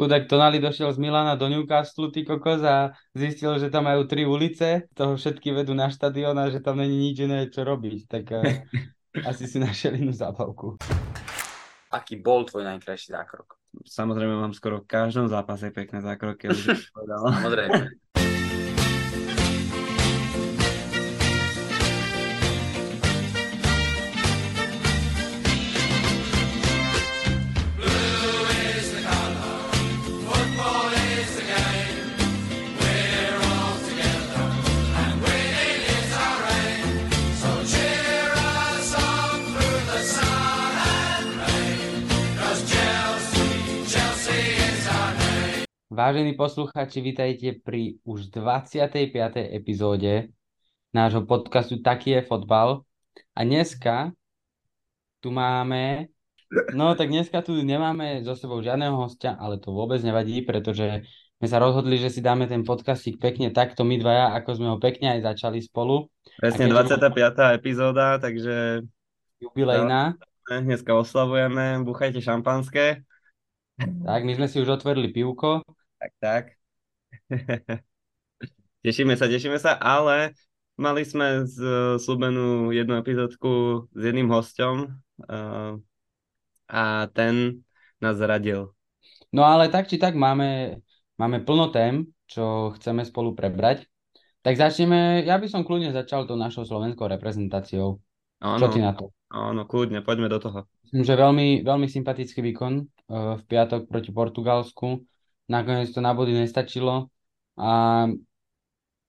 chudák Tonali došiel z Milana do Newcastle, ty kokos, a zistil, že tam majú 3 ulice, toho všetky vedú na štadión a že tam není nič iné, čo robiť. Tak asi si našiel inú zábavku. Aký bol tvoj najkrajší zákrok? Samozrejme, mám skoro v každom zápase pekné zákroky, už som povedal. Samozrejme. Vážení poslucháči, vítajte pri už 25. epizóde nášho podcastu Taký je fotbal. A dneska tu máme... No tak dneska tu nemáme so sebou žiadneho hostia, ale to vôbec nevadí, pretože sme sa rozhodli, že si dáme ten podcastík pekne takto my dvaja, ako sme ho pekne aj začali spolu. Presne 25. epizóda, takže... Jubilejná. Dneska oslavujeme, búchajte šampanské. Tak, my sme si už otvorili pivko. Tak. Tešíme sa, ale mali sme slúbenú jednu epizódku s jedným hosťom a ten nás zradil. No ale tak či tak máme plno tém, čo chceme spolu prebrať. Tak začneme, ja by som kľudne začal tou našou slovenskou reprezentáciou. Áno, čo ty na to? Áno, kľudne, poďme do toho. Myslím, že veľmi, veľmi sympatický výkon v piatok proti Portugalsku. Nakoniec to na body nestačilo a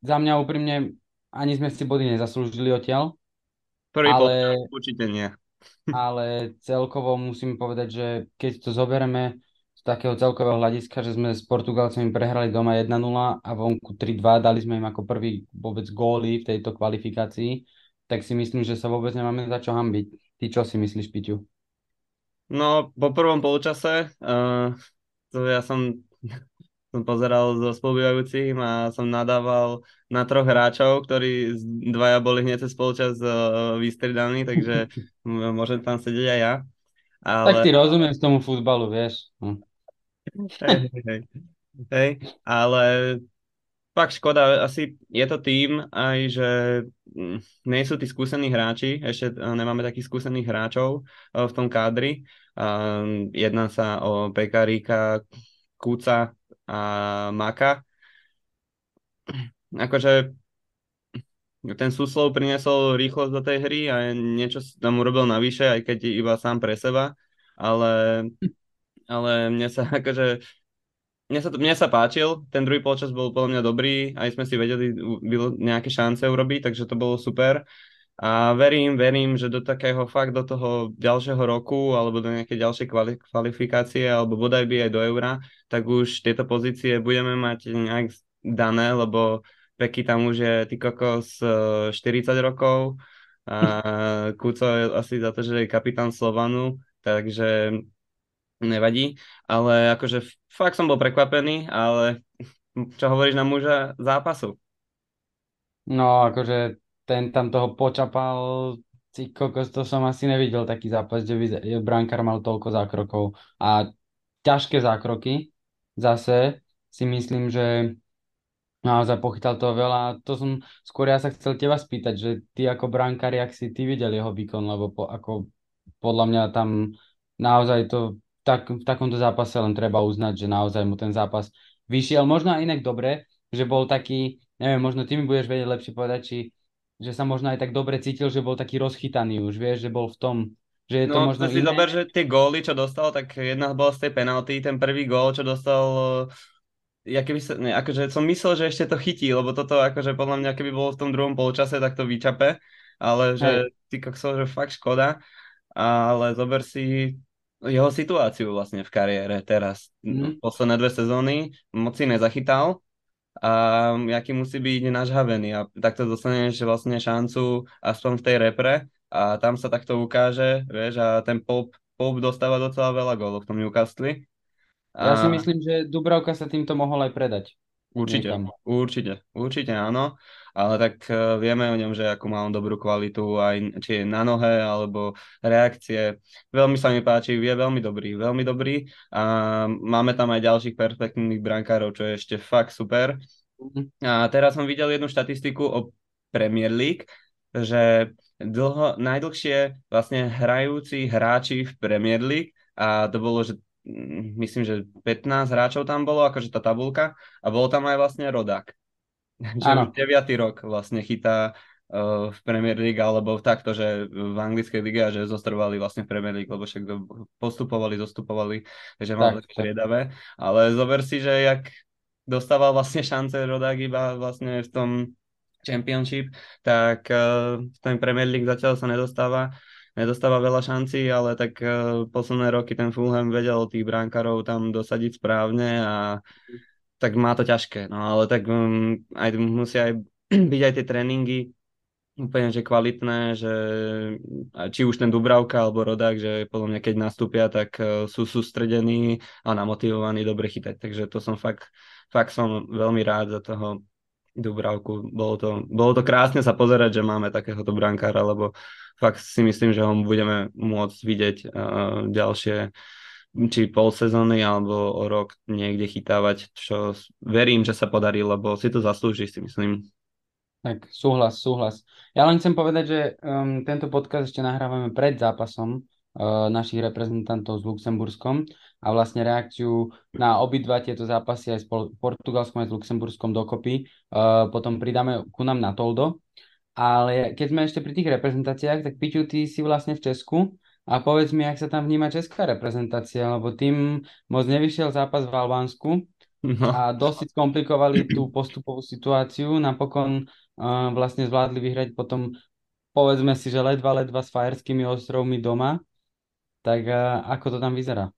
za mňa úprimne ani sme si body nezaslúžili odtiaľ. Prvý bod určite nie. Ale celkovo musím povedať, že keď to zoberieme z takého celkového hľadiska, že sme s Portugalcami prehrali doma 1-0 a vonku 3-2, dali sme im ako prvý vôbec góly v tejto kvalifikácii, tak si myslím, že sa vôbec nemáme za čo hanbiť. Ty čo si myslíš, Piťu? No, po prvom polčase to ja som pozeral so spolubývajúcim a som nadával na 3 hráčov, ktorí dvaja boli hneď cez polčas vystriedaní, takže môžem tam sedieť aj ja. Ale... Tak ty rozumieš tomu futbalu, vieš. Hej, ale fakt škoda, asi je to tým aj, že nie sú tí skúsení hráči, ešte nemáme takých skúsených hráčov v tom kádri. Jedná sa o Pekaríka, Kúca a Maka. Akože ten Suslov priniesol rýchlosť do tej hry a niečo tam urobil navyše, aj keď iba sám pre seba, ale mne sa páčil, ten druhý polčas bol podľa mňa dobrý, aj sme si vedeli nejaké šance urobiť, takže to bolo super. A verím, že do toho ďalšieho roku alebo do nejakej ďalšej kvalifikácie alebo bodaj by aj do eura, tak už tieto pozície budeme mať nejak dané, lebo Peky tam už je ty kokos 40 rokov a Kúco je asi za to, že je kapitán Slovanu, takže nevadí, ale akože fakt som bol prekvapený, ale čo hovoríš na muža zápasu? No akože ten tam toho počapal, ty kokos, to som asi nevidel taký zápas, kde by brankár mal toľko zákrokov. A ťažké zákroky, zase si myslím, že naozaj pochytal toho veľa. To som skôr ja sa chcel teba spýtať, že ty ako brankár, jak si ty videl jeho výkon, lebo ako podľa mňa tam naozaj to v takomto zápase len treba uznať, že naozaj mu ten zápas vyšiel. Možno aj inak dobre, že bol taký, neviem, možno ty mi budeš vedieť lepšie povedať, či že sa možno aj tak dobre cítil, že bol taký rozchytaný už, vieš, že bol v tom, že je to možno iné. No, si zober, že tie góly, čo dostal, tak jedna bola z tej penalty, ten prvý gól, čo dostal, akože som myslel, že ešte to chytí, lebo toto, akože podľa mňa, keby bolo v tom druhom polčase, tak to vyčape, ale že ty kokso, že fakt škoda, ale zober si jeho situáciu vlastne v kariére teraz. Posledné 2 sezóny moc si nezachytal, a aký musí byť nažhavený a takto dostaneš vlastne šancu aspoň v tej repre a tam sa takto ukáže, vieš, a ten Pop dostáva docela veľa gólov v tom Newcastle. Ja si myslím, že Dubravka sa týmto mohol aj predať. Určite, áno. ale tak vieme o ňom, že ako má on dobrú kvalitu, aj či je na nohe, alebo reakcie. Veľmi sa mi páči, je veľmi dobrý a máme tam aj ďalších perfektných brankárov, čo je ešte fakt super. A teraz som videl jednu štatistiku o Premier League, že najdlhšie vlastne hrajúci hráči v Premier League a to bolo, že myslím, že 15 hráčov tam bolo, akože tá tabuľka a bol tam aj vlastne Rodák. Že 9. rok vlastne chytá v Premier League alebo takto, že v anglickej lige a že zostrvali vlastne v Premier League, lebo však zostupovali, takže mal také triedavé. Ale zober si, že jak dostával vlastne šance Rodák iba vlastne v tom Championship, tak ten Premier League zatiaľ sa nedostáva veľa šancí, ale tak posledné roky ten Fulham vedel tých bránkarov tam dosadiť správne a tak má to ťažké, no ale tak aj musia aj byť aj tie tréningy úplne, že kvalitné, že či už ten Dubravka alebo Rodák, že podľa mňa keď nastúpia, tak sú sústredení a namotivovaní dobre chytať, takže to som fakt som veľmi rád za toho Dubravku. Bolo to krásne sa pozerať, že máme takéhoto brankára, lebo fakt si myslím, že ho budeme môcť vidieť ďalšie či pol sezóny alebo o rok niekde chytávať, čo verím, že sa podarí, lebo si to zaslúži, si myslím. Tak, súhlas. Ja len chcem povedať, že tento podcast ešte nahrávame pred zápasom našich reprezentantov s Luxemburskom a vlastne reakciu na obidva tieto zápasy aj s Portugalskom aj s Luxemburskom dokopy potom pridáme ku nám na Toldo. Ale keď sme ešte pri tých reprezentáciách, tak Piťu, ty si vlastne v Česku a povedz mi, jak sa tam vníma česká reprezentácia, lebo tým moc nevyšiel zápas v Albánsku a dosť komplikovali tú postupovú situáciu. Napokon vlastne zvládli vyhrať potom, povedzme si, že ledva s Faerskými ostrovmi doma. Tak ako to tam vyzerá?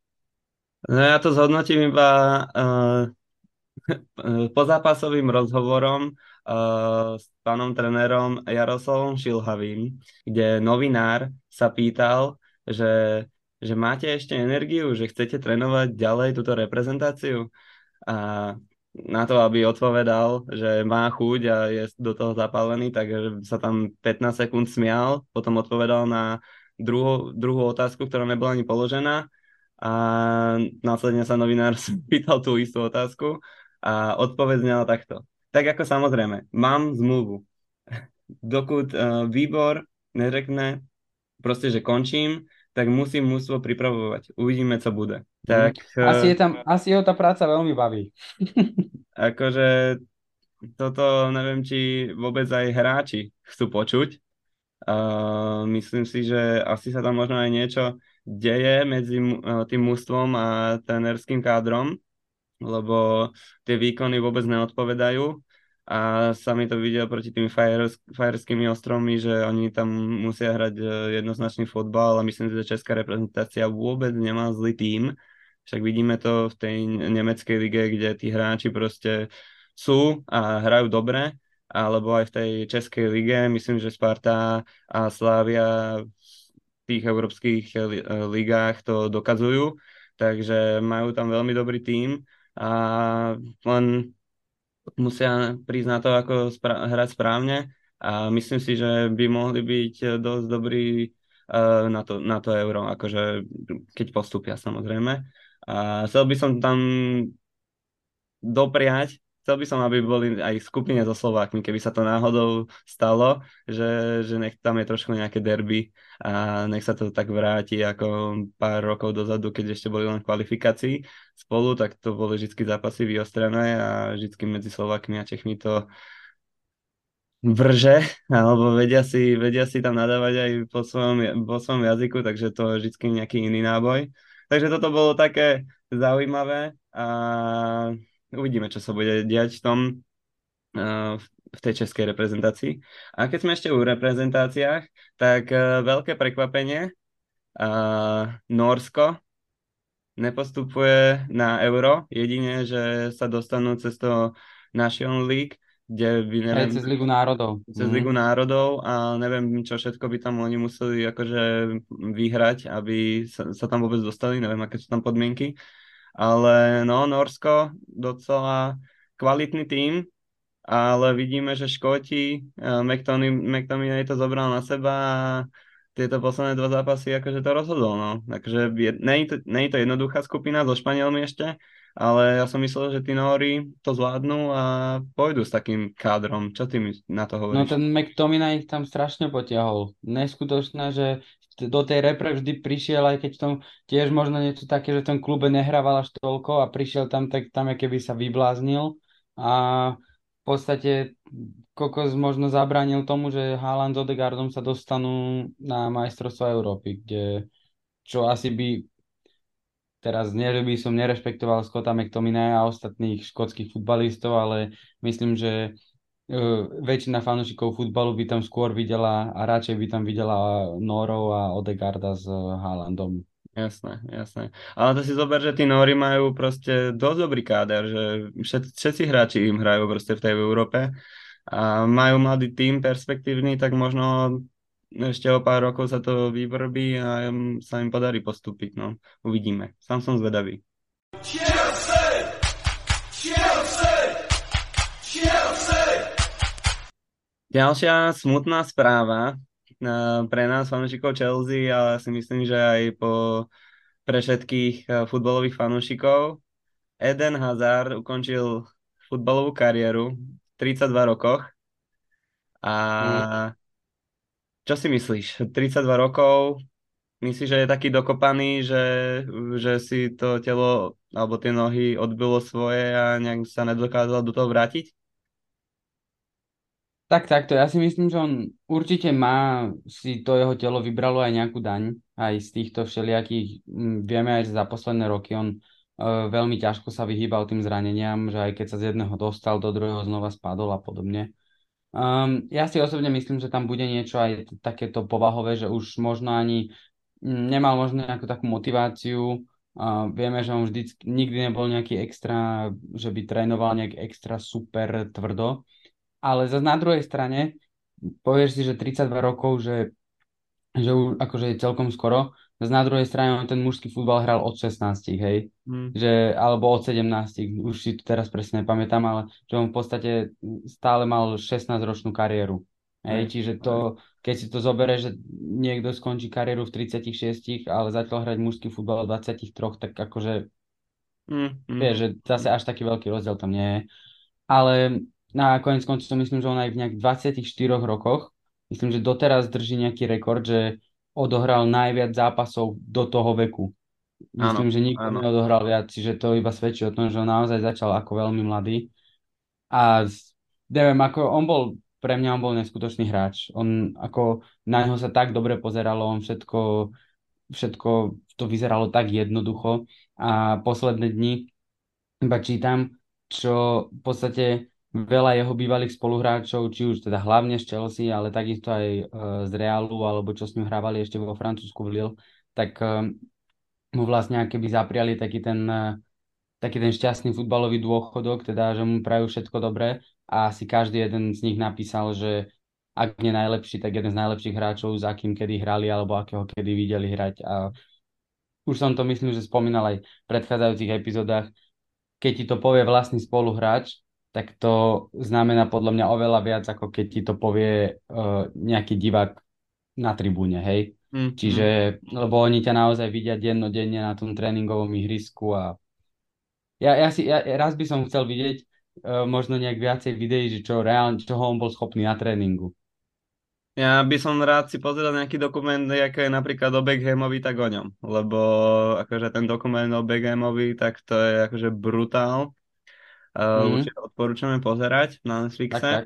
No ja to zhodnotím iba pozápasovým rozhovorom s pánom trenérom Jaroslavom Šilhavým, kde novinár sa pýtal, že máte ešte energiu, že chcete trénovať ďalej túto reprezentáciu. A na to, aby odpovedal, že má chuť a je do toho zapálený, takže sa tam 15 sekúnd smial, potom odpovedal na druhú otázku, ktorá nebola ani položená a následne sa novinár pýtal tú istú otázku a odpoveď znala takto. Tak ako samozrejme, mám zmluvu. Dokud výbor nerekne proste, že končím, tak musím mužstvo pripravovať. Uvidíme, co bude. Tak, asi ho tá práca veľmi baví. Akože toto neviem, či vôbec aj hráči chcú počuť. Myslím si, že asi sa tam možno aj niečo deje medzi tým mužstvom a trénerským kádrom, lebo tie výkony vôbec neodpovedajú a sami to vidia proti tými Faerskými ostrovmi, že oni tam musia hrať jednoznačný fotbal a myslím si, že česká reprezentácia vôbec nemá zlý tím. Však vidíme to v tej nemeckej lige, kde tí hráči proste sú a hrajú dobre, alebo aj v tej českej lige, myslím, že Sparta a Slavia v tých európskych ligách to dokazujú, takže majú tam veľmi dobrý tím a len musia prísť na to, ako hrať správne a myslím si, že by mohli byť dosť dobrí na to euro, akože keď postúpia samozrejme. A chcel by som tam dopriať, aby boli aj v skupine so Slovákmi, keby sa to náhodou stalo, že nech tam je trošku nejaké derby a nech sa to tak vráti ako pár rokov dozadu, keď ešte boli len kvalifikácii spolu, tak to boli vždy zápasy vyostrené a vždy medzi Slovákmi a Čechmi to vrže, alebo vedia si tam nadávať aj po svojom jazyku, takže to je vždy nejaký iný náboj. Takže toto bolo také zaujímavé a uvidíme, čo sa bude diať v tej českej reprezentácii. A keď sme ešte u reprezentáciách, tak veľké prekvapenie. Norsko nepostupuje na euro, jedine, že sa dostanú cez to National League, kde by neviem... Cez Ligu národov. Cez Ligu národov a neviem, čo všetko by tam oni museli akože vyhrať, aby sa tam vôbec dostali, neviem, aké sú tam podmienky. Ale no, Norsko docela kvalitný tím ale vidíme, že Škóti, McTominay to zobral na seba a tieto posledné dva zápasy akože to rozhodol. No. Takže nie je to jednoduchá skupina so Španielmi ešte, ale ja som myslel, že tí Nóri to zvládnu a pôjdu s takým kádrom. Čo ty mi na to hovoríš? No ten McTominay ich tam strašne potiahol. Neskutočné, že do tej repre vždy prišiel, aj keď v tom tiež možno niečo také, že v tom klube nehrával až toľko a prišiel tam, tak tam je keby sa vybláznil a v podstate kokos možno zabránil tomu, že Haaland s Odegaardom sa dostanú na majstrovstvo Európy, kde čo asi by teraz nie, že by som nerešpektoval Scotta McTominaya a ostatných škótskych futbalistov, ale myslím, že väčšina fanúšikov futbalu by tam skôr videla a radšej by tam videla Nórov a Odegaarda s Haalandom. Jasné, jasné. Ale to si zober, že tí Nóri majú proste dosť dobrý káder, že všetci hráči im hrajú proste v tej Európe a majú mladý tím perspektívny, tak možno ešte o pár rokov sa to vyvrbí a sa im podarí postúpiť. No, uvidíme. Sám som zvedavý. Chelsea! Ďalšia smutná správa pre nás, fanúšikov Chelsea, ale si myslím, že aj pre všetkých futbalových fanúšikov. Eden Hazard ukončil futbalovú kariéru v 32 rokoch a čo si myslíš? 32 rokov, myslíš, že je taký dokopaný, že si to telo alebo tie nohy odbylo svoje a nejak sa nedokázal do toho vrátiť? Tak, takto. Ja si myslím, že on určite má, si to jeho telo vybralo aj nejakú daň, aj z týchto všelijakých, vieme aj za posledné roky, on veľmi ťažko sa vyhýbal tým zraneniam, že aj keď sa z jedného dostal, do druhého znova spadol a podobne. Ja si osobne myslím, že tam bude niečo aj takéto povahové, že už možno ani nemal možno nejakú takú motiváciu. Vieme, že on vždy, nikdy nebol nejaký extra, že by trénoval nejak extra super tvrdo. Ale zase na druhej strane, povieš si, že 32 rokov, že už akože je celkom skoro. Zase na druhej strane on ten mužský futbal hral od 16, hej? Že, alebo od 17, už si to teraz presne nepamätám, ale že on v podstate stále mal 16-ročnú kariéru. Hej? Čiže to, keď si to zoberie, že niekto skončí kariéru v 36, ale zatiaľ hrať mužský futbal v 23, tak akože vieš, že zase až taký veľký rozdiel tam nie je. Ale na koniec koncov myslím, že on aj v nejak 24 rokoch, myslím, že doteraz drží nejaký rekord, že odohral najviac zápasov do toho veku. Myslím, áno, že nikto neodohral viac, čiže to iba svedčí o tom, že on naozaj začal ako veľmi mladý. A neviem, ako on bol, pre mňa on bol neskutočný hráč. On ako, na neho sa tak dobre pozeralo, on všetko to vyzeralo tak jednoducho. A posledné dni iba čítam, čo v podstate veľa jeho bývalých spoluhráčov, či už teda hlavne z Chelsea, ale takisto aj z Realu, alebo čo s ním hrávali ešte vo Francúzsku v Lille, tak mu vlastne akoby zapriali taký ten šťastný futbalový dôchodok, teda že mu prajú všetko dobré a asi každý jeden z nich napísal, že ak nie najlepší, tak jeden z najlepších hráčov, za akým kedy hrali alebo akého kedy videli hrať. A už som to myslím, že spomínal aj v predchádzajúcich epizódach, keď ti to povie vlastný spoluhráč, tak to znamená podľa mňa oveľa viac, ako keď ti to povie nejaký divák na tribúne, hej? Čiže, lebo oni ťa naozaj vidia dennodenne na tom tréningovom ihrisku a ja raz by som chcel vidieť možno nejak viacej videí, že čo reálne, čoho on bol schopný na tréningu. Ja by som rád si pozrel nejaký dokument, ako je napríklad o Beckhamovi, tak o ňom, lebo akože ten dokument o Beckhamovi, tak to je akože brutál. Určite odporúčame pozerať na Netflixe, tak.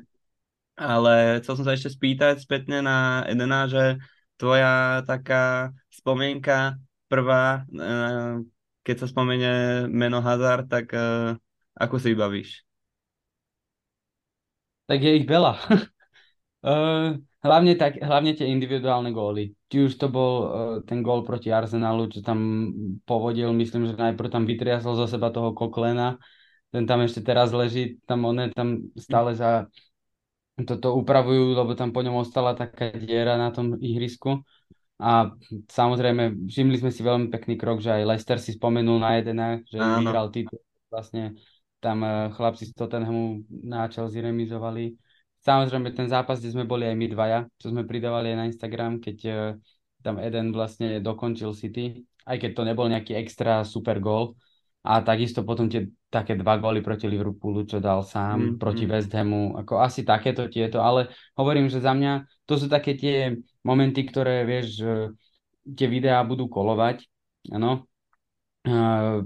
Ale chcel som sa ešte spýtať spätne na Edena, že tvoja taká spomienka prvá, keď sa spomenie meno Hazard, tak ako si vybavíš? Tak je ich veľa. Hlavne tie individuálne góly. Či už to bol ten gól proti Arsenalu, čo tam povodil, myslím, že najprv tam vytriasol zo seba toho Koklena. Ten tam ešte teraz leží, tam stále za toto upravujú, lebo tam po ňom ostala taká diera na tom ihrisku. A samozrejme, všimli sme si veľmi pekný krok, že aj Leicester si spomenul na Edena, že vyhral titul vlastne Tam chlapci z Tottenhamu na Chelsea remizovali. Samozrejme ten zápas, kde sme boli aj my dvaja, čo sme pridávali aj na Instagram, keď tam Eden vlastne dokončil City, aj keď to nebol nejaký extra super gól. A takisto potom tie také dva góly proti Liverpoolu, čo dal sám, proti West Hamu, ako asi takéto tieto, ale hovorím, že za mňa to sú také tie momenty, ktoré, vieš, tie videá budú kolovať, áno.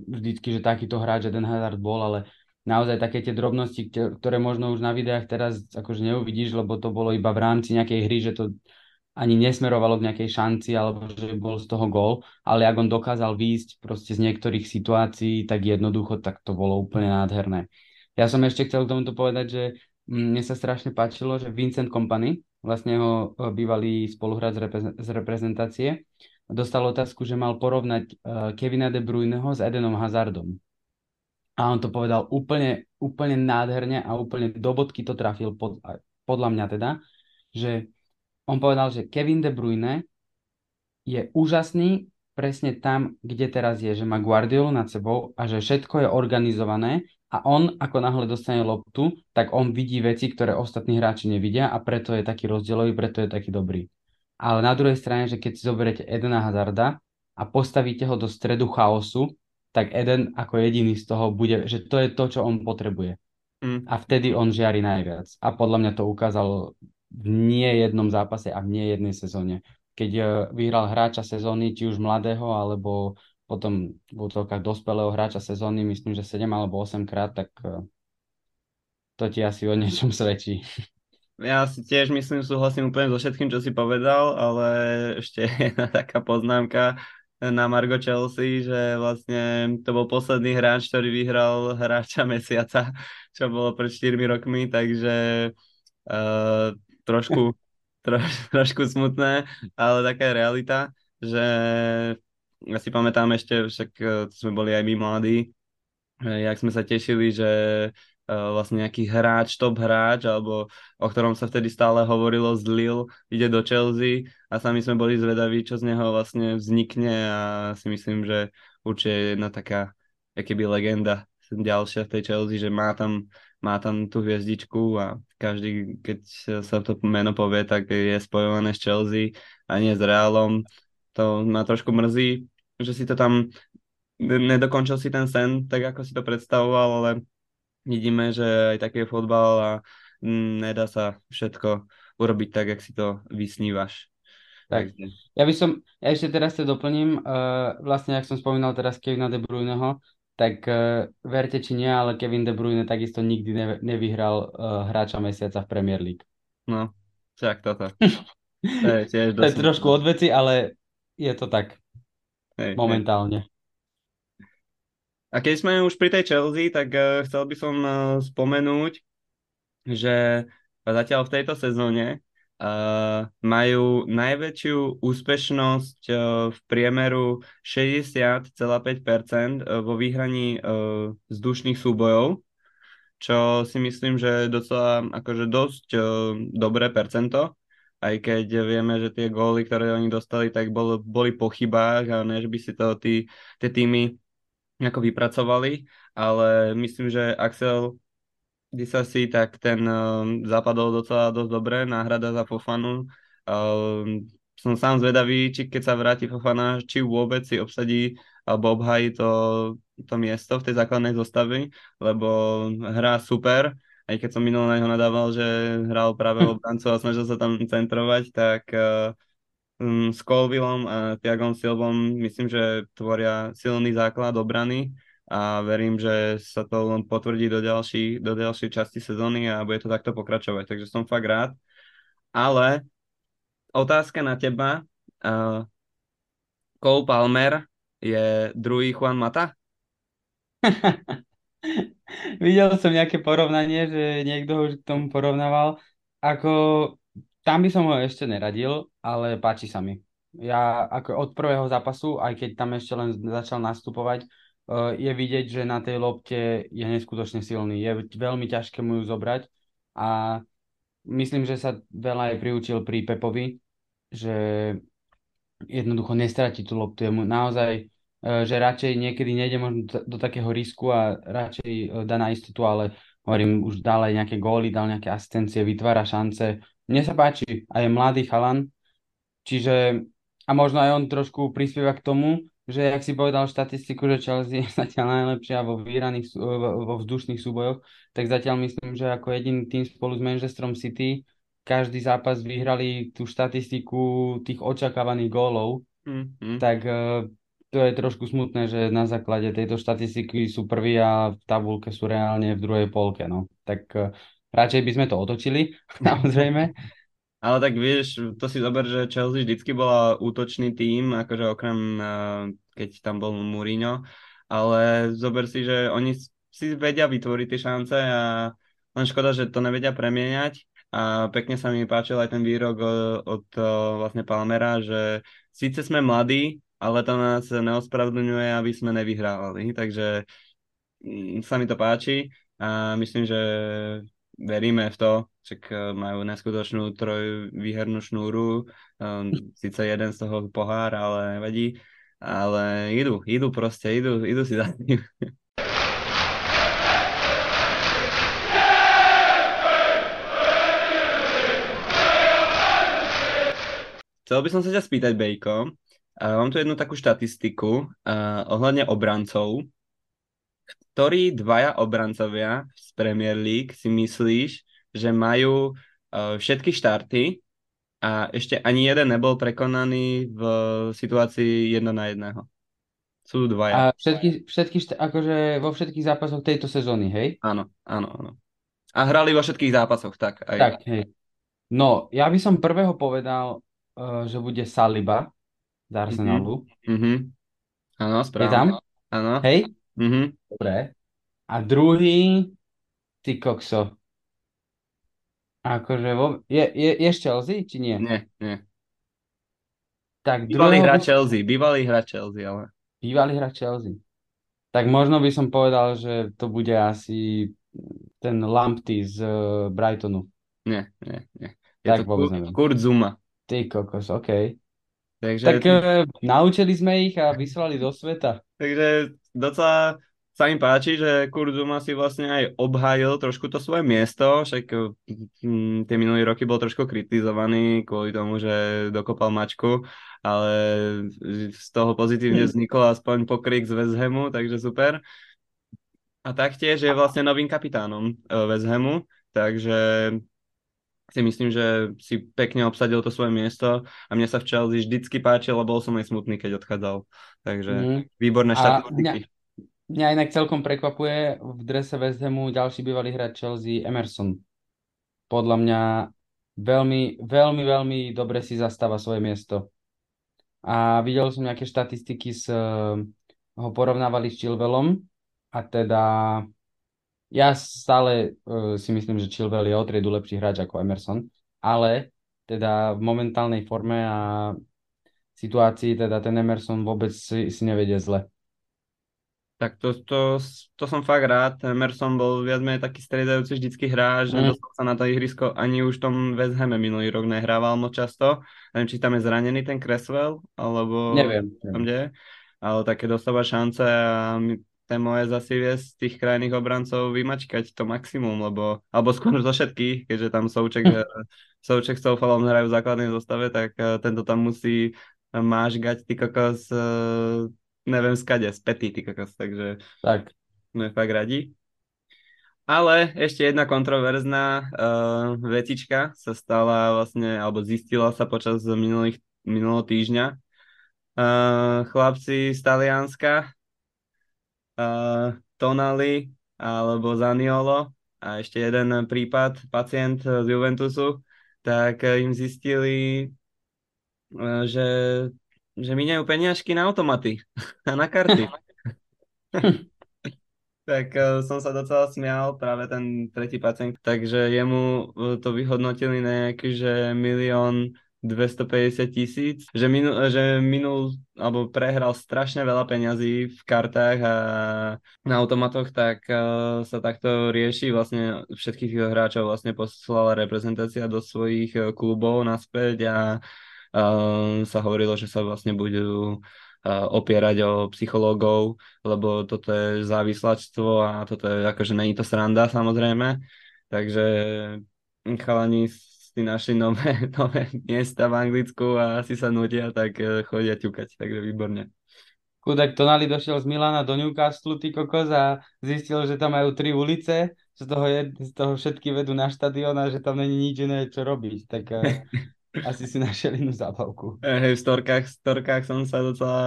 Vždycky, že takýto hráč, že ten Hazard bol, ale naozaj také tie drobnosti, ktoré možno už na videách teraz akože neuvidíš, lebo to bolo iba v rámci nejakej hry, že to ani nesmerovalo k nejakej šanci, alebo že bol z toho gól, ale ak on dokázal výjsť proste z niektorých situácií tak jednoducho, tak to bolo úplne nádherné. Ja som ešte chcel k tomuto povedať, že mne sa strašne páčilo, že Vincent Kompany, vlastne ho bývalý spoluhráč z reprezentácie, dostal otázku, že mal porovnať Kevina De Bruyneho s Edenom Hazardom. A on to povedal úplne nádherne a úplne do bodky to trafil, podľa mňa teda, že on povedal, že Kevin De Bruyne je úžasný presne tam, kde teraz je, že má Guardiolu nad sebou a že všetko je organizované a on, ako náhle dostane loptu, tak on vidí veci, ktoré ostatní hráči nevidia a preto je taký rozdielový, preto je taký dobrý. Ale na druhej strane, že keď si zoberiete Edena Hazarda a postavíte ho do stredu chaosu, tak Eden ako jediný z toho bude, že to je to, čo on potrebuje. A vtedy on žiari najviac. A podľa mňa to ukázal v nie jednom zápase a v nie jednej sezóne. Keď vyhral hráča sezóny, či už mladého, alebo potom v útokách dospelého hráča sezóny, myslím, že 7 alebo 8 krát, tak to ti asi o niečom svedčí. Ja si tiež myslím, súhlasím úplne so všetkým, čo si povedal, ale ešte jedna taká poznámka na margo Chelsea, že vlastne to bol posledný hráč, ktorý vyhral hráča mesiaca, čo bolo pred 4 rokmi, takže trošku smutné, ale taká je realita, že ja si pamätám ešte, však sme boli aj my mladí, jak sme sa tešili, že vlastne nejaký hráč, top hráč, alebo o ktorom sa vtedy stále hovorilo z Lille, ide do Chelsea a sami sme boli zvedaví, čo z neho vlastne vznikne a si myslím, že určite je jedna taká akéby legenda ďalšia v tej Chelsea, že má tam tú hviezdičku a každý, keď sa to meno povie, tak je spojované s Chelsea a nie s Realom. To ma trošku mrzí, že si to tam nedokončil si ten sen, tak ako si to predstavoval, ale vidíme, že aj taký je fotbal a nedá sa všetko urobiť tak, jak si to vysnívaš. Tak. Ja ešte teraz to doplním. Vlastne, jak som spomínal teraz Kevina De Bruyneho, tak verte či nie, ale Kevin De Bruyne takisto nikdy nevyhral hráča mesiaca v Premier League. No, však toto. To je trošku od veci, ale je to tak momentálne. A keď sme už pri tej Chelsea, tak chcel by som spomenúť, že zatiaľ v tejto sezóne majú najväčšiu úspešnosť v priemeru 60,5% vo vyhraní vzdušných súbojov, čo si myslím, že docela akože dosť dobré percento, aj keď vieme, že tie góly, ktoré oni dostali, tak boli po chybách a než by si to tie týmy ako vypracovali, ale myslím, že Axel Disasi, tak ten zapadol docela dosť dobre, náhrada za Fofanu. Som sám zvedavý, či keď sa vráti Fofana, či vôbec si obsadí alebo obhají to miesto v tej základnej zostave, lebo hrá super, aj keď som minul na neho nadával, že hral práve obrancu a snažil sa tam centrovať, tak s Colvillom a Thiagom Silvom myslím, že tvoria silný základ obrany a verím, že sa to len potvrdí do ďalšej časti sezóny a bude to takto pokračovať. Takže som fakt rád. Ale otázka na teba. Cole Palmer je druhý Juan Mata? Videl som nejaké porovnanie, že niekto už k tomu porovnával. Tam by som ho ešte neradil, ale páči sa mi. Ja ako od prvého zápasu, aj keď tam ešte len začal nastupovať, je vidieť, že na tej lopte je neskutočne silný. Je veľmi ťažké mu ju zobrať a myslím, že sa veľa aj priučil pri Pepovi, že jednoducho nestratí tú loptu. Naozaj že radšej niekedy nejde možno do takého risku a radšej dá na istotu, ale hovorím, už dal aj nejaké góly, dal nejaké asistencie, vytvára šance. Mne sa páči, aj mladý chalan, čiže a možno aj on trošku prispieva k tomu, že jak si povedal štatistiku, že Chelsea je zatiaľ najlepšia vo vzdušných súbojoch, tak zatiaľ myslím, že ako jediný tým spolu s Manchesterom City každý zápas vyhrali tú štatistiku tých očakávaných gólov, tak to je trošku smutné, že na základe tejto štatistiky sú prví a v tabulke sú reálne v druhej polke. No. Tak radšej by sme to otočili, samozrejme. Ale tak vieš, to si zober, že Chelsea vždycky bola útočný tím, akože okrem, keď tam bol Mourinho. Ale zober si, že oni si vedia vytvoriť tie šance a len škoda, že to nevedia premieňať. A pekne sa mi páčil aj ten výrok od vlastne Palmera, že síce sme mladí, ale to nás neospravedlňuje, aby sme nevyhrávali. Takže sa mi to páči a myslím, že veríme v to, že majú neskutočnú trojvýhernú šnúru, síce jeden z toho pohár, ale vadí, ale idú si za tým. Chcel by som sa ťa spýtať, Bejko, mám tu jednu takú štatistiku ohľadne obrancov. Ktorí dvaja obrancovia z Premier League si myslíš, že majú všetky štarty a ešte ani jeden nebol prekonaný v situácii 1-1? Sú dvaja. A akože vo všetkých zápasoch tejto sezóny, hej? Áno. A hrali vo všetkých zápasoch, tak. Aj. Tak, hej. No, ja by som prvého povedal, že bude Saliba. Z Arsenalu. Áno, správne. Je tam? Áno. Hej? Dobre. A druhý, ty kokso. Akože je Chelsea, či nie? Nie. Tak Bývalý hráč Chelsea. Tak možno by som povedal, že to bude asi ten Lamptey z Brightonu. Nie. Je tak to Kurt Zouma. Ty kokos, okej. Takže tak naučili sme ich a vyslali do sveta. Takže docela sa im páči, že Kurt Zouma si vlastne aj obhájil trošku to svoje miesto, však tie minulé roky bol trošku kritizovaný kvôli tomu, že dokopal mačku, ale z toho pozitívne vznikol aspoň pokrik z West Hamu, takže super. A taktiež je vlastne novým kapitánom West Hamu, takže si myslím, že si pekne obsadil to svoje miesto a mne sa v Chelsea vždycky páčil a bol som aj smutný, keď odchádzal. Takže výborné štatistiky. Mňa inak celkom prekvapuje v drese West Hamu ďalší bývalý hráč Chelsea Emerson. Podľa mňa veľmi dobre si zastáva svoje miesto. A videl som nejaké štatistiky, ho porovnávali s Chilwellom a teda... Ja stále si myslím, že Chilwell je o triedu lepší hráč ako Emerson, ale teda v momentálnej forme a situácii teda ten Emerson vôbec si nevedie zle. Tak to som fakt rád. Emerson bol viac menej taký striedajúci vždycky hráč, nedostal sa na to ihrisko, ani už v tom West Hame minulý rok nehrával moc často. Neviem, či tam je zranený ten Cresswell, alebo... Neviem. Tam, kde je. Ale také dostáva šance a... moje zasilie z tých krajných obrancov vymačkať to maximum, lebo alebo skôr zo všetkých, keďže tam Souček s Soufalom hrajú v základnej zostave, tak tento tam musí mážgať ty kokos, neviem skade, spätý ty kokos, takže tak. Sme fakt radi. Ale ešte jedna kontroverzná vetička sa stala vlastne, alebo zistila sa počas minulého týždňa. Chlapci z Talianska, Tonali alebo Zaniolo a ešte jeden prípad, pacient z Juventusu, tak im zistili, že míňajú peniažky na automaty a na karty. Tak som sa docela smial, práve ten tretí pacient, takže jemu to vyhodnotili nejaký, že 1 250 000, že minul alebo prehral strašne veľa peňazí v kartách a na automatoch, tak sa takto rieši. Vlastne všetkých hráčov vlastne poslala reprezentácia do svojich klubov naspäť a sa hovorilo, že sa vlastne budú opierať o psychológov, lebo toto je závislačstvo a toto je akože není to sranda samozrejme. Takže chalani si našli nové miesta v Anglicku a asi sa nudia, tak chodia ťukať, takže výborne. Kudák Tonali došiel z Milana do Newcastle, ty kokos, a zistil, že tam majú 3 ulice, z toho všetky vedú na štadión a že tam není nič iné, čo robiť, tak asi si našiel inú zábavku. Hej, v storkách som sa docela...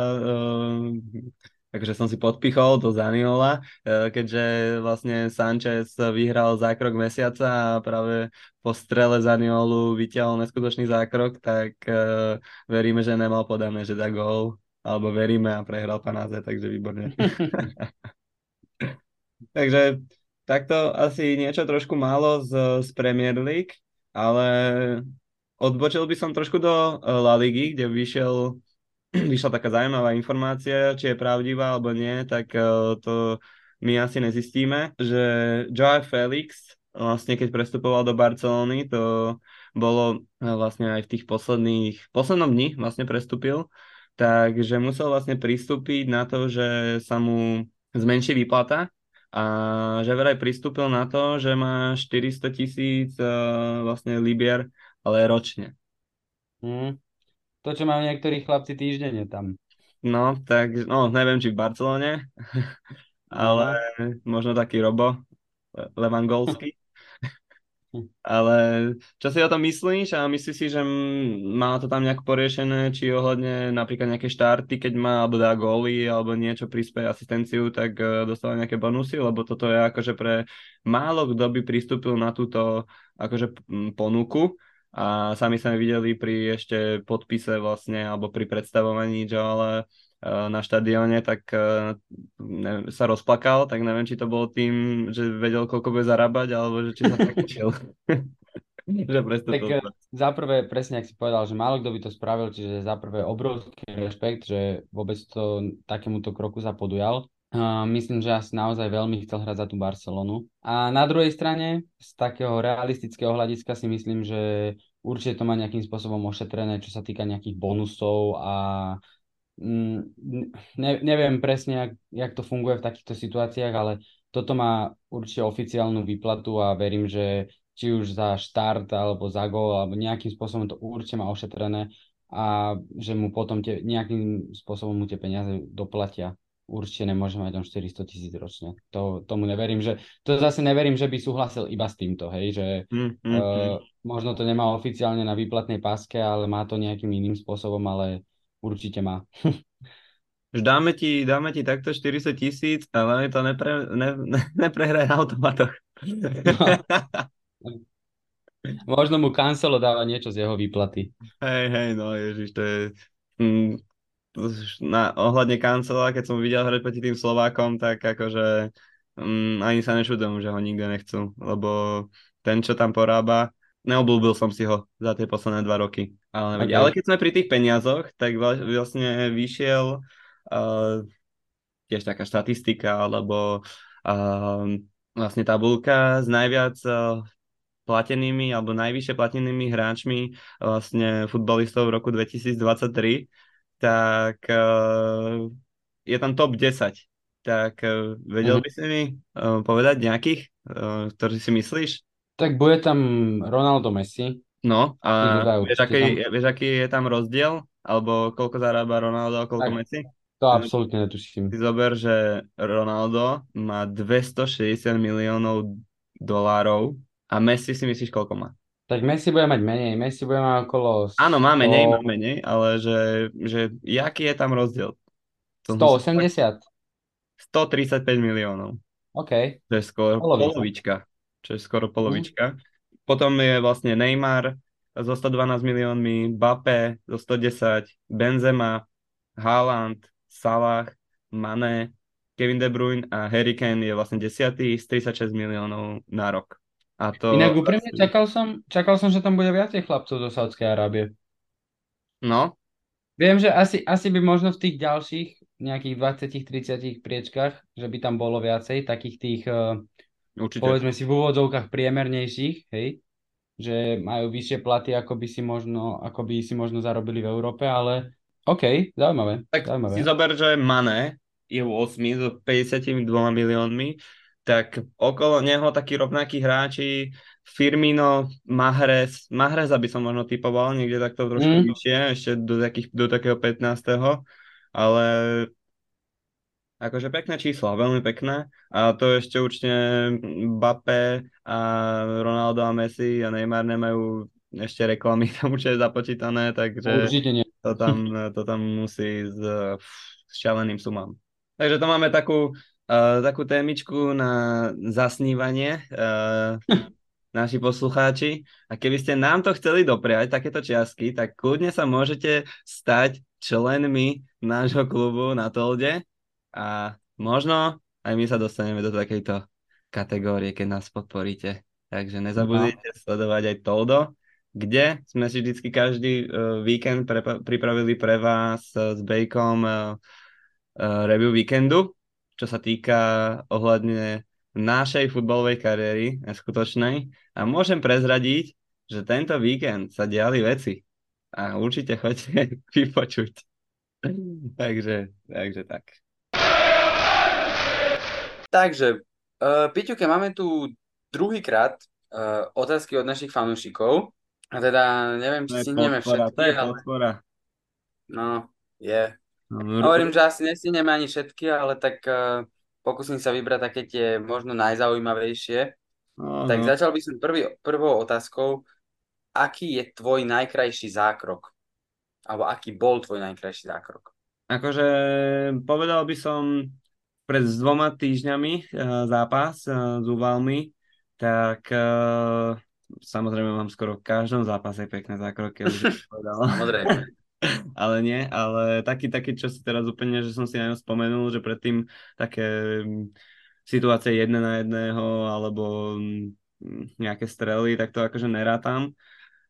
Takže som si podpichol do Zaniola, keďže vlastne Sanchez vyhral zákrok mesiaca a práve po strele Zaniolu vyťahol neskutočný zákrok, tak veríme, že nemal podané, že dá gól, alebo veríme a prehral Panáze, takže výborne. Takže takto asi niečo trošku málo z Premier League, ale odbočil by som trošku do La Ligy, kde vyšla taká zaujímavá informácia, či je pravdivá alebo nie, tak to my asi nezistíme, že Joao Felix, vlastne keď prestupoval do Barcelony, to bolo vlastne aj v tých poslednom dni vlastne prestúpil, takže musel vlastne pristúpiť na to, že sa mu zmenší výplata a že veraj pristúpil na to, že má 400 000 vlastne libier, ale ročne. To, čo majú niektorí chlapci týždenne tam. No, tak neviem, či v Barcelone, ale možno taký Robo Lewandowski. Ale čo si o tom myslíš? A myslíš si, že má to tam nejak poriešené, či ohľadne napríklad nejaké štarty, keď má, alebo dá góly, alebo niečo prispieje asistenciu, tak dostáva nejaké bonusy, lebo toto je akože pre málo kto by pristúpil na túto akože ponuku. A sami sme videli pri ešte podpise vlastne, alebo pri predstavovaní Joala na štadióne, tak sa rozplakal, tak neviem, či to bolo tým, že vedel, koľko bude zarábať, alebo že či sa tak učil. Za prvé, presne ak si povedal, že málo kto by to spravil, čiže za prvé obrovský rešpekt, že vôbec to takémuto kroku zapodujal. Myslím, že asi naozaj veľmi chcel hrať za tú Barcelonu. A na druhej strane, z takého realistického hľadiska si myslím, že určite to má nejakým spôsobom ošetrené, čo sa týka nejakých bonusov a neviem presne, jak to funguje v takýchto situáciách, ale toto má určite oficiálnu výplatu a verím, že či už za štart alebo za gól, alebo nejakým spôsobom to určite má ošetrené a že mu potom nejakým spôsobom mu tie peniaze doplatia. Určite nemôže mať on 400 000 ročne. Tomu neverím, že... To zase neverím, že by súhlasil iba s týmto, hej, že možno to nemá oficiálne na výplatnej páske, ale má to nejakým iným spôsobom, ale určite má. dáme ti takto 400 000, ale to neprehraj na automatoch. Možno mu Cancelo dáva niečo z jeho výplaty. Hej, no ježiš, to je... Ohľadne Cancela, keď som videl hrať proti tým Slovákom, tak akože ani sa nečudujem, že ho nikde nechcú, lebo ten, čo tam porába, neobľúbil som si ho za tie posledné 2 roky. Ale keď sme pri tých peniazoch, tak vlastne vyšiel tiež taká štatistika, alebo vlastne tabuľka z najviac platenými, alebo najvyššie platenými hráčmi vlastne futbalistov v roku 2023, tak je tam top 10. Tak vedel by si mi povedať nejakých, ktorí si myslíš? Tak bude tam Ronaldo, Messi. No, a vieš, aký je tam rozdiel? Alebo koľko zarába Ronaldo a koľko tak, Messi? To absolútne netuším. Si zober, že Ronaldo má $260 miliónov a Messi si myslíš, koľko má? Tak Messi bude mať menej, okolo... Áno, má menej, ale že jaký je tam rozdiel? 180. 135 miliónov. OK. To je skoro polovička. Potom je vlastne Neymar so 112 miliónmi, Mbappé so 110, Benzema, Haaland, Salah, Mané, Kevin De Bruyne a Harry Kane je vlastne 10. s 36 miliónov na rok. A to... Inak úprimne čakal som, že tam bude viacej chlapcov do Saudskej Arábie. No. Viem, že asi by možno v tých ďalších nejakých 20-30 priečkách, že by tam bolo viacej takých tých, povedzme si v úvodzovkách priemernejších, hej? Že majú vyššie platy, ako by si možno zarobili v Európe, ale OK, zaujímavé. Tak zaujímavé. Si zober, že Mané je 8 so 52 miliónmi, tak okolo neho takí rovnakí hráči, Firmino, Mahrez, Mahreza by som možno typoval, niekde takto trošku vyššie, ešte do takého 15. Ale akože pekné čísla, veľmi pekné. A to ešte určite Mbappé a Ronaldo a Messi a Neymar nemajú ešte reklamy tam určite započítané, takže to tam musí s šaleným sumám. Takže to máme takú témičku na zasnívanie. Naši poslucháči. A keby ste nám to chceli dopriať, takéto čiastky, tak kľudne sa môžete stať členmi nášho klubu na Tolde a možno aj my sa dostaneme do takejto kategórie, keď nás podporíte. Takže nezabudnite sledovať aj Toldo, kde sme si vždycky každý víkend pripravili pre vás s Bejkom review víkendu, čo sa týka ohľadne našej futbalovej kariéry skutočnej, a môžem prezradiť, že tento víkend sa diali veci a určite choďte vypočuť. takže tak. Takže, Piťuke, máme tu druhýkrát otázky od našich fanúšikov a teda neviem, či stihneme všetky. To je podpora. No, je. Hovorím, že asi nestihneme ani všetky, ale tak... Pokúsim sa vybrať také tie možno najzaujímavejšie. Aha. Tak začal by som prvou otázkou. Aký je tvoj najkrajší zákrok? Alebo aký bol tvoj najkrajší zákrok? Akože povedal by som pred 2 týždňami zápas s Uvalmi, tak samozrejme mám skoro v každom zápase pekné zákroky. Samozrejme. Ale nie, ale taký, čo si teraz úplne, že som si na ňo spomenul, že predtým také situácie 1-1 alebo nejaké strely, tak to akože nerátam.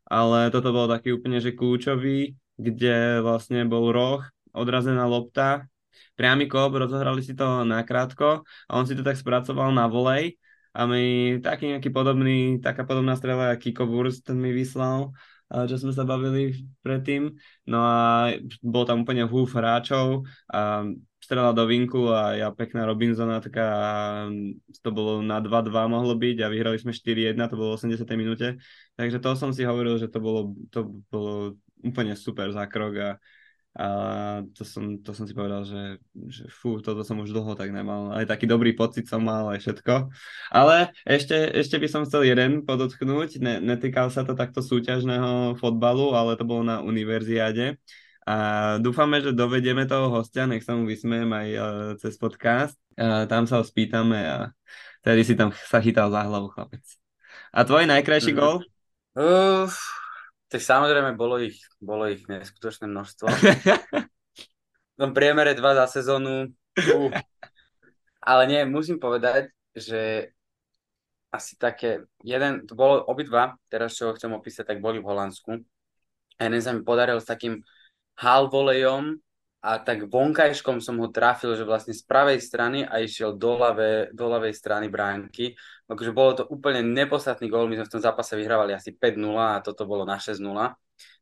Ale toto bol taký úplne, že kľúčový, kde vlastne bol roh, odrazená lopta, priamy kop, rozohrali si to nakrátko a on si to tak spracoval na volej a mi taká podobná strela, aký Kikoburst mi vyslal, čo sme sa bavili predtým. No a bol tam úplne húf hráčov a strela do vinku a ja pekná Robinsonátka, to bolo na 2-2 mohlo byť a vyhrali sme 4-1, to bolo v 80. minúte. Takže to som si hovoril, že to bolo úplne super zákrok a to som si povedal, že fú, toto som už dlho tak nemal. Aj taký dobrý pocit som mal, aj všetko. Ale ešte by som chcel jeden podotknúť. Netýkal sa to takto súťažného fotbalu, ale to bolo na univerziáde. A dúfame, že dovedieme toho hostia, nech sa mu vysmiem aj cez podcast. Tam sa ho spýtame a tedy si tam sa chytal za hlavu chlapec. A tvoj najkrajší gól? Tak samozrejme, bolo ich neskutočné množstvo. V tom priemere 2 za sezónu. Ale nie, musím povedať, že asi také jeden, to bolo obidva, teraz čo chcem opísať, tak boli v Holandsku. Jeden sa mi podaril s takým halvolejom a tak vonkajškom som ho trafil, že vlastne z pravej strany a išiel do ľavej strany bránky. Takže bolo to úplne nepodstatný gól, my sme v tom zápase vyhrávali asi 5-0 a toto bolo na 6-0,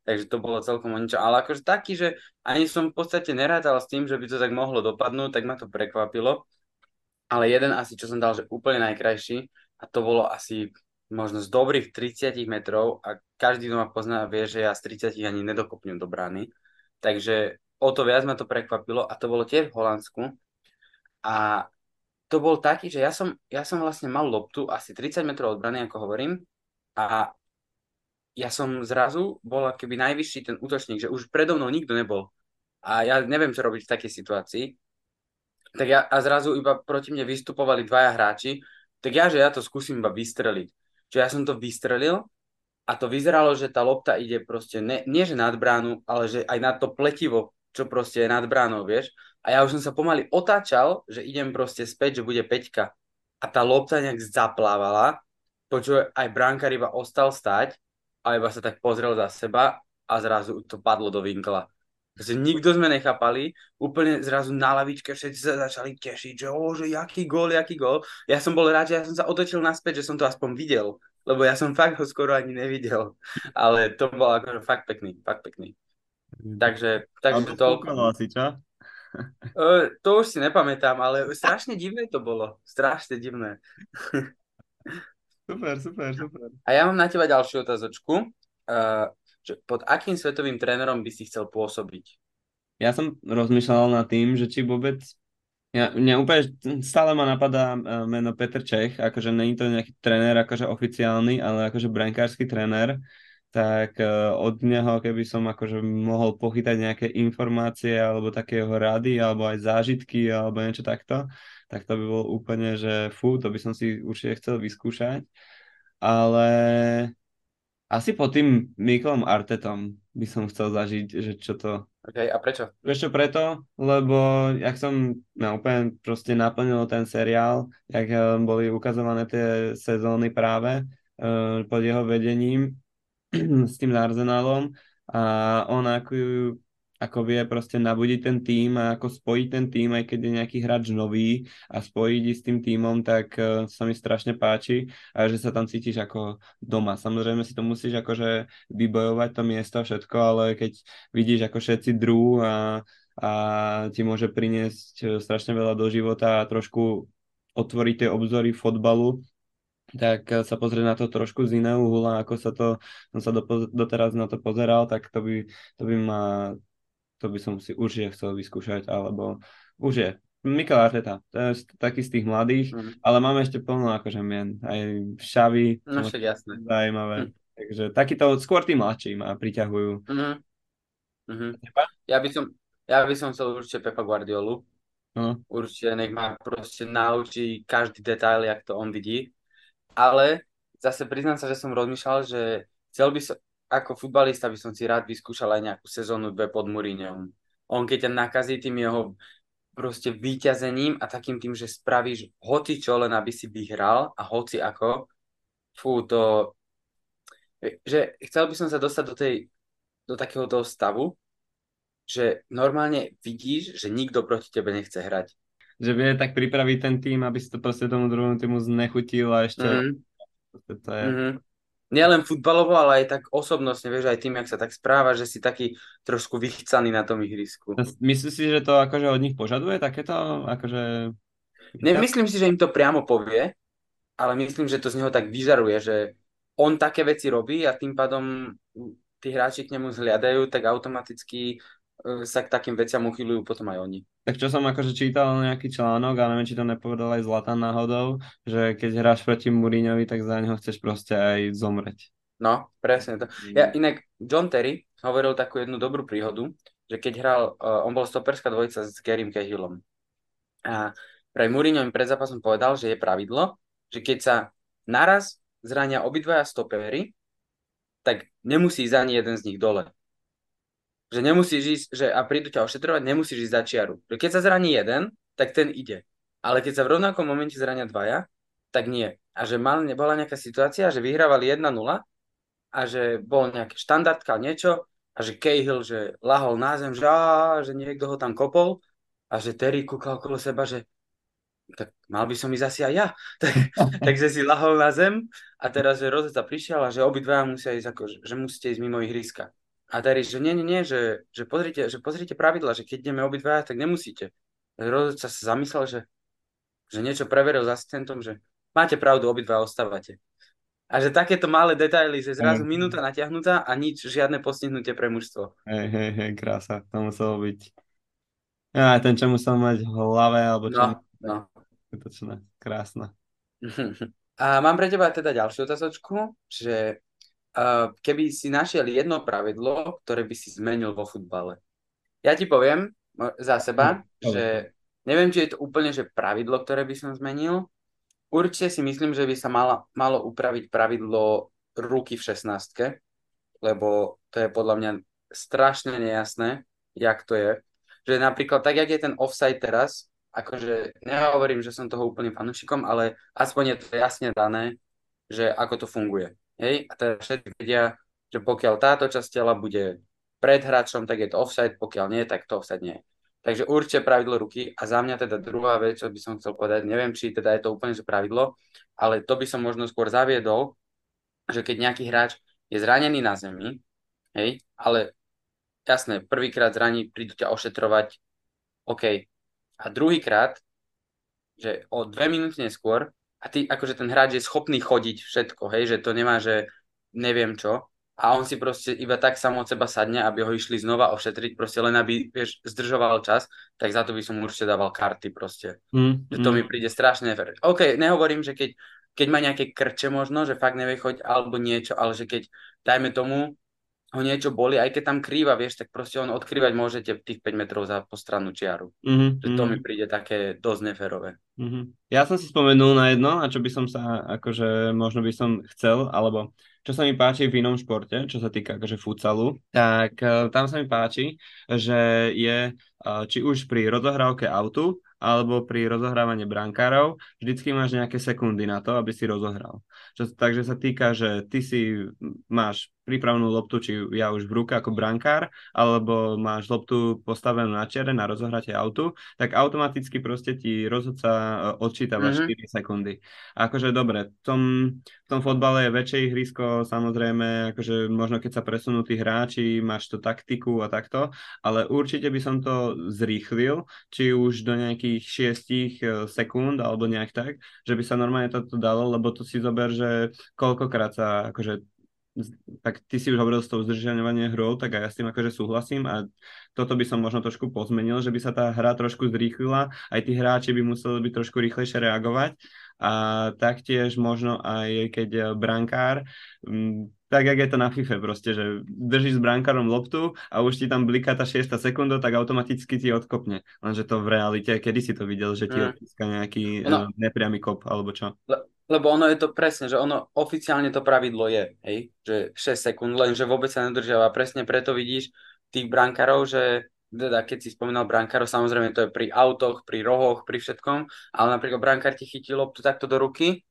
takže to bolo celkom o ničom. Ale akože taký, že ani som v podstate nerátal s tým, že by to tak mohlo dopadnúť, tak ma to prekvapilo. Ale jeden asi, čo som dal, že úplne najkrajší, a to bolo asi možno z dobrých 30 metrov a každý, kto ma pozná, vie, že ja z 30 ani nedokopnem do brány. Takže o to viac ma to prekvapilo a to bolo tiež v Holandsku. A to bol taký, že ja som vlastne mal loptu asi 30 metrov od brany, ako hovorím, a ja som zrazu bol akoby najvyšší ten útočník, že už predo mnou nikto nebol. A ja neviem, čo robiť v takej situácii. Tak a zrazu iba proti mne vystupovali dvaja hráči, tak ja to skúsim iba vystreliť. Čiže ja som to vystrelil a to vyzeralo, že tá lopta ide proste nie že nad bránu, ale že aj na to pletivo, čo proste je nad bránou, vieš. A ja už som sa pomaly otáčal, že idem proste späť, že bude 5. A tá lopta nejak zaplávala, počuj, aj brankár iba ostal stať a iba sa tak pozrel za seba a zrazu to padlo do vinkla. Proste nikto sme nechápali, úplne zrazu na lavičke všetci sa začali tešiť, že jaký gól. Ja som bol rád, že ja som sa otočil naspäť, že som to aspoň videl, lebo ja som fakt ho skoro ani nevidel. Ale to bol akože fakt pekný. Takže toľko. To už si nepamätám, ale strašne divné to bolo. Strašne divné. Super. A ja mám na teba ďalšiu otázočku. Pod akým svetovým trénerom by si chcel pôsobiť? Ja som rozmýšľal nad tým, že či vôbec... Mňa úplne stále ma napadá meno Petr Čech, akože není to nejaký tréner akože oficiálny, ale akože brankársky tréner, tak od neho keby som akože mohol pochytať nejaké informácie alebo také jeho rady, alebo aj zážitky, alebo niečo takto, tak to by bolo úplne, že fú, to by som si určite chcel vyskúšať, ale asi pod tým Mikelom Artetom by som chcel zažiť, že čo to... Okay, a prečo? Vieš čo, preto, lebo jak som úplne proste naplnil ten seriál, jak boli ukazované tie sezóny práve pod jeho vedením s tým Arsenálom a on ako vie proste nabudiť ten tým a ako spojiť ten tým, aj keď je nejaký hráč nový a spojiť s tým tímom, tak sa mi strašne páči a že sa tam cítiš ako doma. Samozrejme si to musíš akože vybojovať to miesto a všetko, ale keď vidíš ako všetci druh a ti môže priniesť strašne veľa do života a trošku otvoriť tie obzory fotbalu, tak sa pozrieť na to trošku z iného uhla, ako sa to, som sa doteraz na to pozeral, tak to by som si určite chcel vyskúšať, alebo už je. Mikel Arteta, to je taký z tých mladých, ale máme ešte plno akože mien, aj Xavi, no, však jasné. Zaujímavé. Takže takýto skôr tí mladší ma priťahujú. Ja by som chcel určite Pepa Guardiolu. Určite nech ma proste naučí každý detail, jak to on vidí. Ale zase priznám sa, že som rozmýšľal, že chcel by som, ako futbalista by som si rád vyskúšal aj nejakú sezónu dve pod Mourinhom. On keď ťa nakazí tým jeho proste výťazením a takým tým, že spravíš hoci čo, len aby si vyhral a hoci ako, že chcel by som sa dostať do takého toho stavu, že normálne vidíš, že nikto proti tebe nechce hrať. Že vie tak pripraviť ten tým, aby si to proste tomu druhému týmu znechutil a ešte... To je... Nielen futbalovo, ale aj tak osobnostne, vieš, aj tým, jak sa tak správa, že si taký trošku vychcaný na tom ihrisku. Myslíš si, že to akože od nich požaduje takéto? Akože... Nemyslím si, že im to priamo povie, ale myslím, že to z neho tak vyžaruje, že on také veci robí a tým pádom tí hráči k nemu zhliadajú, tak automaticky sa k takým veciam uchyľujú potom aj oni. Tak čo som akože čítal nejaký článok a neviem, či to nepovedal aj Zlatan náhodou, že keď hráš proti Mourinhovi, tak za neho chceš proste aj zomreť. No, presne to. Ja inak John Terry hovoril takú jednu dobrú príhodu, že keď hral, on bol stoperská dvojica s Garym Cahillom. A pre Mourinho im pred zápasom povedal, že je pravidlo, že keď sa naraz zrania obidvaja stopery, tak nemusí ísť ani jeden z nich dole. Že nemusíš ísť, že a prídu ťa ošetrovať, nemusíš ísť za čiaru. Keď sa zraní jeden, tak ten ide. Ale keď sa v rovnakom momente zrania dvaja, tak nie. A že bola nejaká situácia, že vyhrávali 1-0 a že bol nejaký štandardka, niečo a že Cahill, že lahol na zem, že niekto ho tam kopol a že Terry kúkal okolo seba, že tak mal by som ísť asi aj ja. Takže si lahol na zem a teraz, že rozhodca prišiel a že obidvaja musia ísť, že musíte ísť mimo ihriska. A Terry, že nie, že pozrite pravidla, že keď ideme obidvaja, tak nemusíte. Rozhodca sa zamyslel, že niečo preveril s asistentom, že máte pravdu, obidvaja ostávate. A že takéto malé detaily, že zrazu minúta natiahnutá a nič, žiadne postihnutie pre mužstvo. Hej, krása, to muselo byť. Aj ten, čo musel mať v hlave, alebo čo... No. Skutočné, krásne. A mám pre teba teda ďalšiu otázočku, že... keby si našiel jedno pravidlo, ktoré by si zmenil vo futbale. Ja ti poviem za seba, že neviem, či je to úplne že pravidlo, ktoré by som zmenil. Určite si myslím, že by sa malo upraviť pravidlo ruky v 16, lebo to je podľa mňa strašne nejasné, jak to je. Že napríklad tak, jak je ten offside teraz, akože nehovorím, že som toho úplne fanúšikom, ale aspoň je to jasne dané, že ako to funguje. Hej, a teda všetci vedia, že pokiaľ táto časť tela bude pred hráčom, tak je to offside, pokiaľ nie, tak to offside nie. Takže určite pravidlo ruky a za mňa teda druhá vec, čo by som chcel povedať, neviem, či teda je to úplne pravidlo, ale to by som možno skôr zaviedol, že keď nejaký hráč je zranený na zemi, hej, ale jasné, prvýkrát zraní, prídu ťa ošetrovať, OK. A druhýkrát, že o 2 minúty neskôr, a ty akože ten hráč je schopný chodiť všetko, hej, že to nemá, že neviem čo, a on si proste iba tak sám od seba sadne, aby ho išli znova ošetriť, proste len aby, vieš, zdržoval čas, tak za to by som určite dával karty proste. Že to mi príde strašne nefér. OK, nehovorím, že keď má nejaké krče možno, že fakt nevie chodiť alebo niečo, ale že keď, dajme tomu, ho niečo boli, aj keď tam krýva, vieš, tak proste on odkrývať môžete tých 5 metrov za postrannú čiaru. To mi príde také dosť neférové. Ja som si spomenul na jedno, a čo by som sa, akože možno by som chcel, alebo čo sa mi páči v inom športe, čo sa týka akože futsalu, tak tam sa mi páči, že je, či už pri rozohrávke autu, alebo pri rozohrávaní brankárov, vždycky máš nejaké sekundy na to, aby si rozohral. Takže sa týka, že ty si máš prípravnú loptu, či ja už v ruke ako brankár, alebo máš loptu postavenú na čiare na rozohratie autu, tak automaticky proste ti rozhodca odčítava 4 sekundy. Akože dobre, v tom fotbale je väčšie ihrisko, samozrejme, akože možno keď sa presunú tí hráči, máš tú taktiku a takto, ale určite by som to zrýchlil, či už do nejakých 6 sekúnd alebo nejak tak, že by sa normálne toto dalo, lebo to si zober, že koľkokrát sa akože, tak ty si už hovoril s tou zdržiavanie hrou, tak aj ja s tým akože súhlasím a toto by som možno trošku pozmenil, že by sa tá hra trošku zrýchlila, aj tí hráči by museli byť trošku rýchlejšie reagovať a taktiež možno aj keď brankár tak jak je to na FIFA proste, že držíš s brankárom loptu a už ti tam bliká tá 6. sekunda, tak automaticky ti odkopne. Lenže to v realite, kedy si to videl, že ti odpíska nejaký nepriamy kop, alebo čo? Lebo ono je to presne, že ono oficiálne to pravidlo je, hej? Že 6 sekúnd, lenže vôbec sa nedržiava. Presne preto vidíš tých brankárov, že teda keď si spomínal brankárov, samozrejme to je pri autoch, pri rohoch, pri všetkom, ale napríklad brankár ti chytí loptu takto do ruky,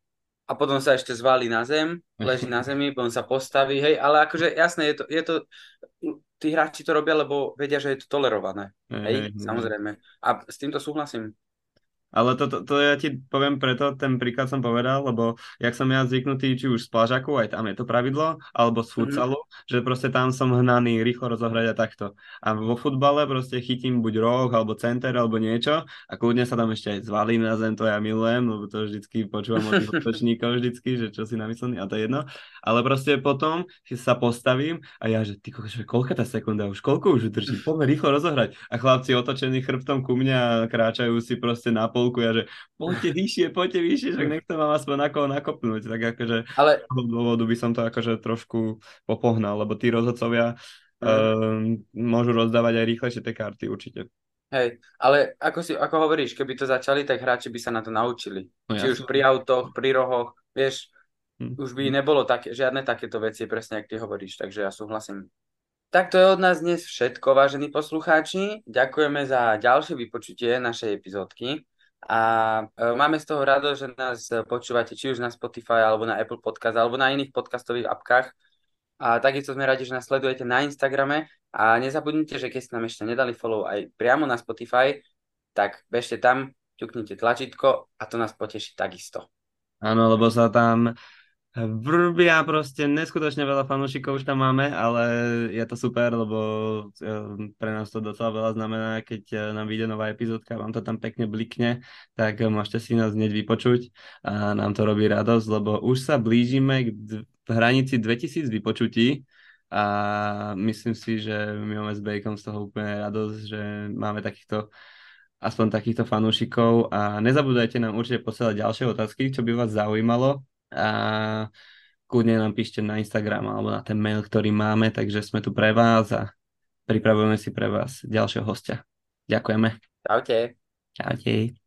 a potom sa ešte zvalí na zem, leží na zemi, potom sa postaví, hej, ale akože jasné, je to tí hráči to robia, lebo vedia, že je to tolerované, hej, samozrejme. A s týmto súhlasím. Ale to ja ti poviem preto, ten príklad som povedal, lebo jak som ja zvyknutý, či už z plážaku, aj tam je to pravidlo, alebo z futsalu, že proste tam som hnaný, rýchlo rozohrať a takto. A vo futbale proste chytím buď roh, alebo center, alebo niečo a kľudne sa tam ešte aj zvalím na zem, to ja milujem, lebo to vždycky počúvam od tých útočníkov vždycky, že čo si namyslený a to je jedno. Ale proste potom sa postavím a ja, že ty koľka tá sekunda už, koľko už udrží, poďme rýchlo rozohrať. A chlapci otočení chrbtom ku mne a kráčajú si proste na a že poďte vyššie, že niekto mám aspoň na koho nakopnúť, tak akože ale... toho dôvodu by som to akože trošku popohnal, lebo tí rozhodcovia môžu rozdávať aj rýchlejšie tie karty určite. Hej, ale ako hovoríš, keby to začali, tak hráči by sa na to naučili. No, či jasný. Už pri autoch, pri rohoch, vieš, už by nebolo žiadne takéto veci, presne ak ty hovoríš, takže ja súhlasím. Tak to je od nás dnes všetko, vážení poslucháči. Ďakujeme za ďalšie vypočutie našej epizódky. A máme z toho rado, že nás počúvate či už na Spotify, alebo na Apple Podcast, alebo na iných podcastových apkách. A takisto sme radi, že nás sledujete na Instagrame. A nezabudnite, že keď ste nám ešte nedali follow aj priamo na Spotify, tak bežte tam, ťuknite tlačítko a to nás poteší takisto. Áno, lebo sa tam vrbia proste neskutočne veľa fanúšikov už tam máme, ale je to super, lebo pre nás to docela veľa znamená, keď nám vyjde nová epizódka, vám to tam pekne blikne, tak môžete si nás hneď vypočuť a nám to robí radosť, lebo už sa blížime k hranici 2000 vypočutí a myslím si, že my máme s Bejkom z toho úplne radosť, že máme aspoň takýchto fanúšikov a nezabúdajte nám určite posielať ďalšie otázky, čo by vás zaujímalo, a kľudne nám píšte na Instagram alebo na ten mail, ktorý máme, takže sme tu pre vás a pripravujeme si pre vás ďalšieho hostia. Ďakujeme. Čaute.